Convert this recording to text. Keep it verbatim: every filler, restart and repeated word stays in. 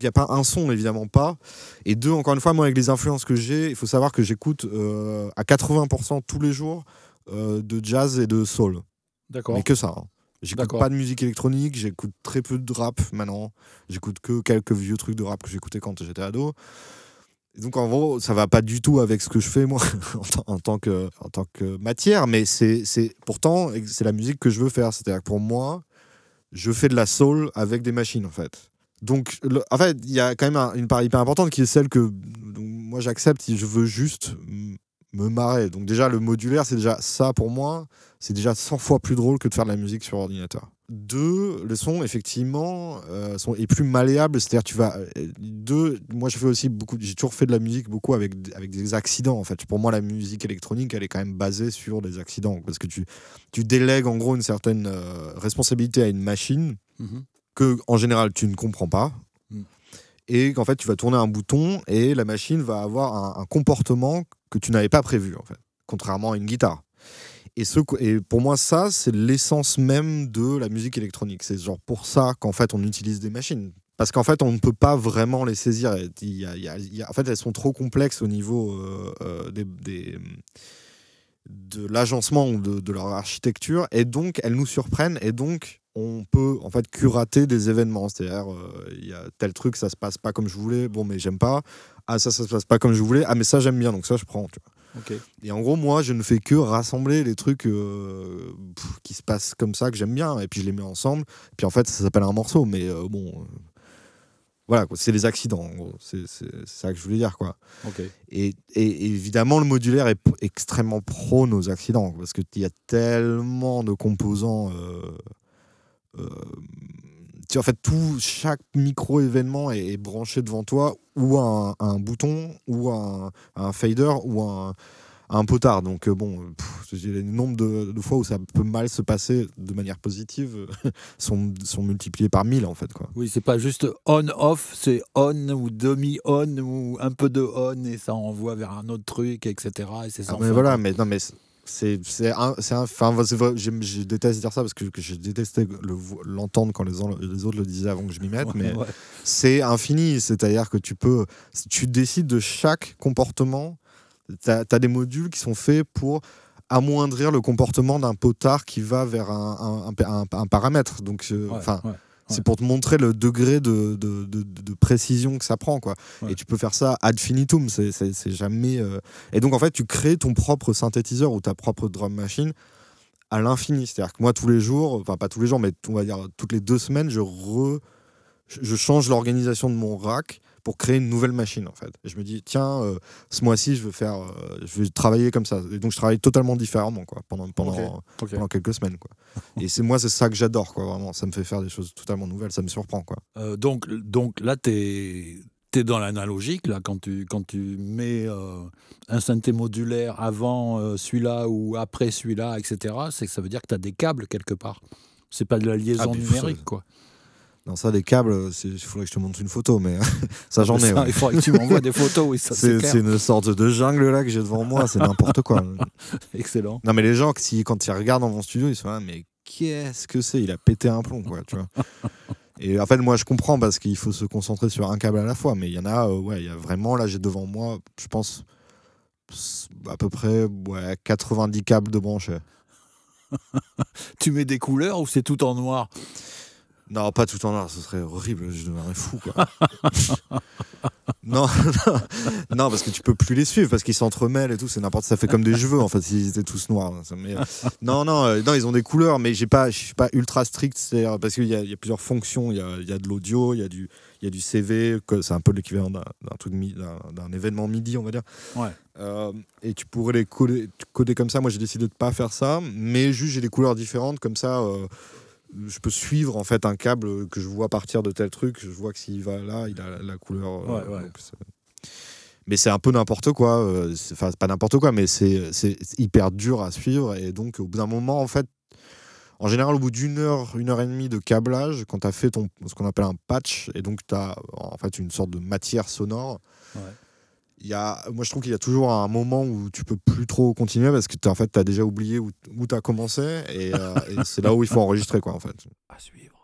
Il n'y a pas un son, évidemment pas. Et deux, encore une fois, moi, avec les influences que j'ai, il faut savoir que j'écoute euh, à quatre-vingts pour cent tous les jours euh, de jazz et de soul. D'accord. Mais que ça. Hein. J'écoute pas de musique électronique, j'écoute très peu de rap maintenant. J'écoute que quelques vieux trucs de rap que j'écoutais quand j'étais ado. Et donc, en gros, ça va pas du tout avec ce que je fais, moi, en, en, tant que, en tant que matière. Mais c'est, c'est, pourtant, c'est la musique que je veux faire. C'est-à-dire que pour moi, je fais de la soul avec des machines, en fait. Donc, le, en fait, il y a quand même un, une part hyper importante qui est celle que moi j'accepte si je veux juste me marrer. Donc déjà, le modulaire, c'est déjà ça pour moi. C'est déjà cent fois plus drôle que de faire de la musique sur ordinateur. Deux, le son, effectivement, euh, son est plus malléable. C'est-à-dire, tu vas... Deux, moi, j'ai fait aussi beaucoup... J'ai toujours fait de la musique beaucoup avec, avec des accidents, en fait. Pour moi, la musique électronique, elle est quand même basée sur des accidents. Parce que tu, tu délègues, en gros, une certaine euh, responsabilité à une machine. Mm-hmm. Que en général tu ne comprends pas mm. et qu'en fait tu vas tourner un bouton et la machine va avoir un, un comportement que tu n'avais pas prévu, en fait, contrairement à une guitare. Et, ce, et pour moi, ça, c'est l'essence même de la musique électronique. C'est genre pour ça qu'en fait on utilise des machines, parce qu'en fait on ne peut pas vraiment les saisir. Il y a, il y a, il y a, en fait, elles sont trop complexes au niveau euh, euh, des, des de l'agencement ou de, de leur architecture, et donc elles nous surprennent, et donc on peut en fait curater des événements. C'est-à-dire, il euh, y a tel truc, ça se passe pas comme je voulais, bon mais j'aime pas, ah ça, ça se passe pas comme je voulais, ah mais ça j'aime bien, donc ça je prends, tu vois. Okay. Et en gros, moi je ne fais que rassembler les trucs euh, pff, qui se passent comme ça, que j'aime bien, et puis je les mets ensemble, puis en fait ça s'appelle un morceau, mais euh, bon... Euh... Voilà, quoi, c'est les accidents, en gros. C'est, c'est, c'est ça que je voulais dire, quoi. Okay. Et, et évidemment, le modulaire est p- extrêmement prone aux accidents, parce qu'il y a tellement de composants... Euh, euh, tu, en fait, tout, chaque micro-événement est, est branché devant toi, ou à un, un bouton, ou à un, un fader, ou à un, un potard. Donc, euh, bon, pff, j'ai le nombre de, de fois où ça peut mal se passer de manière positive sont, sont multipliés par mille, en fait, quoi. Oui, c'est pas juste on-off, c'est on ou demi-on ou un peu de on et ça envoie vers un autre truc, et cetera. Et c'est sans ah, mais fin. Voilà, mais non, mais c'est, c'est un. C'est un fin, c'est vrai, je, je déteste dire ça parce que je détestais le, l'entendre quand les, les autres le disaient avant que je m'y mette, ouais, mais ouais. C'est infini, c'est-à-dire que tu peux. Tu décides de chaque comportement. T'as, t'as des modules qui sont faits pour amoindrir le comportement d'un potard qui va vers un, un, un, un paramètre. Donc, euh, ouais, ouais, ouais. C'est pour te montrer le degré de, de, de, de précision que ça prend, quoi. Ouais. Et tu peux faire ça ad infinitum. C'est, c'est, c'est jamais. Euh... Et donc, en fait, tu crées ton propre synthétiseur ou ta propre drum machine à l'infini. C'est-à-dire que moi, tous les jours, enfin pas tous les jours, mais on va dire toutes les deux semaines, je re, je change l'organisation de mon rack pour créer une nouvelle machine, en fait. Et je me dis, tiens, euh, ce mois-ci, je veux faire, euh, je veux travailler comme ça. Et donc, je travaille totalement différemment, quoi, pendant, pendant, okay. Okay. pendant quelques semaines, quoi. Et c'est, moi, c'est ça que j'adore, quoi, vraiment. Ça me fait faire des choses totalement nouvelles, ça me surprend, quoi. Euh, donc, donc, là, t'es, t'es dans l'analogique, là, quand tu, quand tu mets euh, un synthé modulaire avant euh, celui-là ou après celui-là, et cetera, c'est que ça veut dire que t'as des câbles, quelque part. C'est pas de la liaison ah, numérique, ça... quoi. Non, ça, des câbles, il faudrait que je te montre une photo, mais ça, j'en ai. Ça, ouais. Il faudrait que tu m'envoies des photos, oui, ça, c'est, c'est, c'est une sorte de jungle, là, que j'ai devant moi, c'est n'importe quoi. Excellent. Non, mais les gens, si, quand ils regardent dans mon studio, ils sont là, mais qu'est-ce que c'est ? Il a pété un plomb, quoi, tu vois. Et en fait, moi, je comprends, parce qu'il faut se concentrer sur un câble à la fois, mais il y en a, euh, ouais, il y a vraiment, là, j'ai devant moi, je pense, à peu près ouais, quatre-vingt-dix câbles de branchés. Tu mets des couleurs ou c'est tout en noir ? Non, pas tout en noir, ce serait horrible, je deviendrais fou, quoi. non, non, non, parce que tu peux plus les suivre, parce qu'ils s'entremêlent et tout, c'est n'importe, ça fait comme des cheveux, en fait, s'ils étaient tous noirs. Mais, non, non, euh, non, ils ont des couleurs, mais j'ai pas, je suis pas ultra strict, c'est-à-dire, parce qu'il y a, y a plusieurs fonctions, il y a, y a de l'audio, il y a du, il y a du C V, que c'est un peu l'équivalent d'un, d'un truc, d'un, d'un événement midi, on va dire. Ouais. Euh, et tu pourrais les coder, coder comme ça. Moi, j'ai décidé de pas faire ça, mais juste j'ai des couleurs différentes, comme ça. Euh, je peux suivre en fait un câble que je vois partir de tel truc, je vois que s'il va là, il a la couleur. Ouais, euh, ouais. C'est... Mais c'est un peu n'importe quoi, enfin c'est pas n'importe quoi, mais c'est, c'est hyper dur à suivre, et donc au bout d'un moment, en fait, en général au bout d'une heure, une heure et demie de câblage, quand t'as fait ton, ce qu'on appelle un patch, et donc t'as en fait une sorte de matière sonore, ouais. Il y a, moi je trouve qu'il y a toujours un moment où tu peux plus trop continuer parce que t'as, en fait, t'as déjà oublié où, où t'as commencé et, euh, et c'est là où il faut enregistrer, quoi, en fait. À suivre.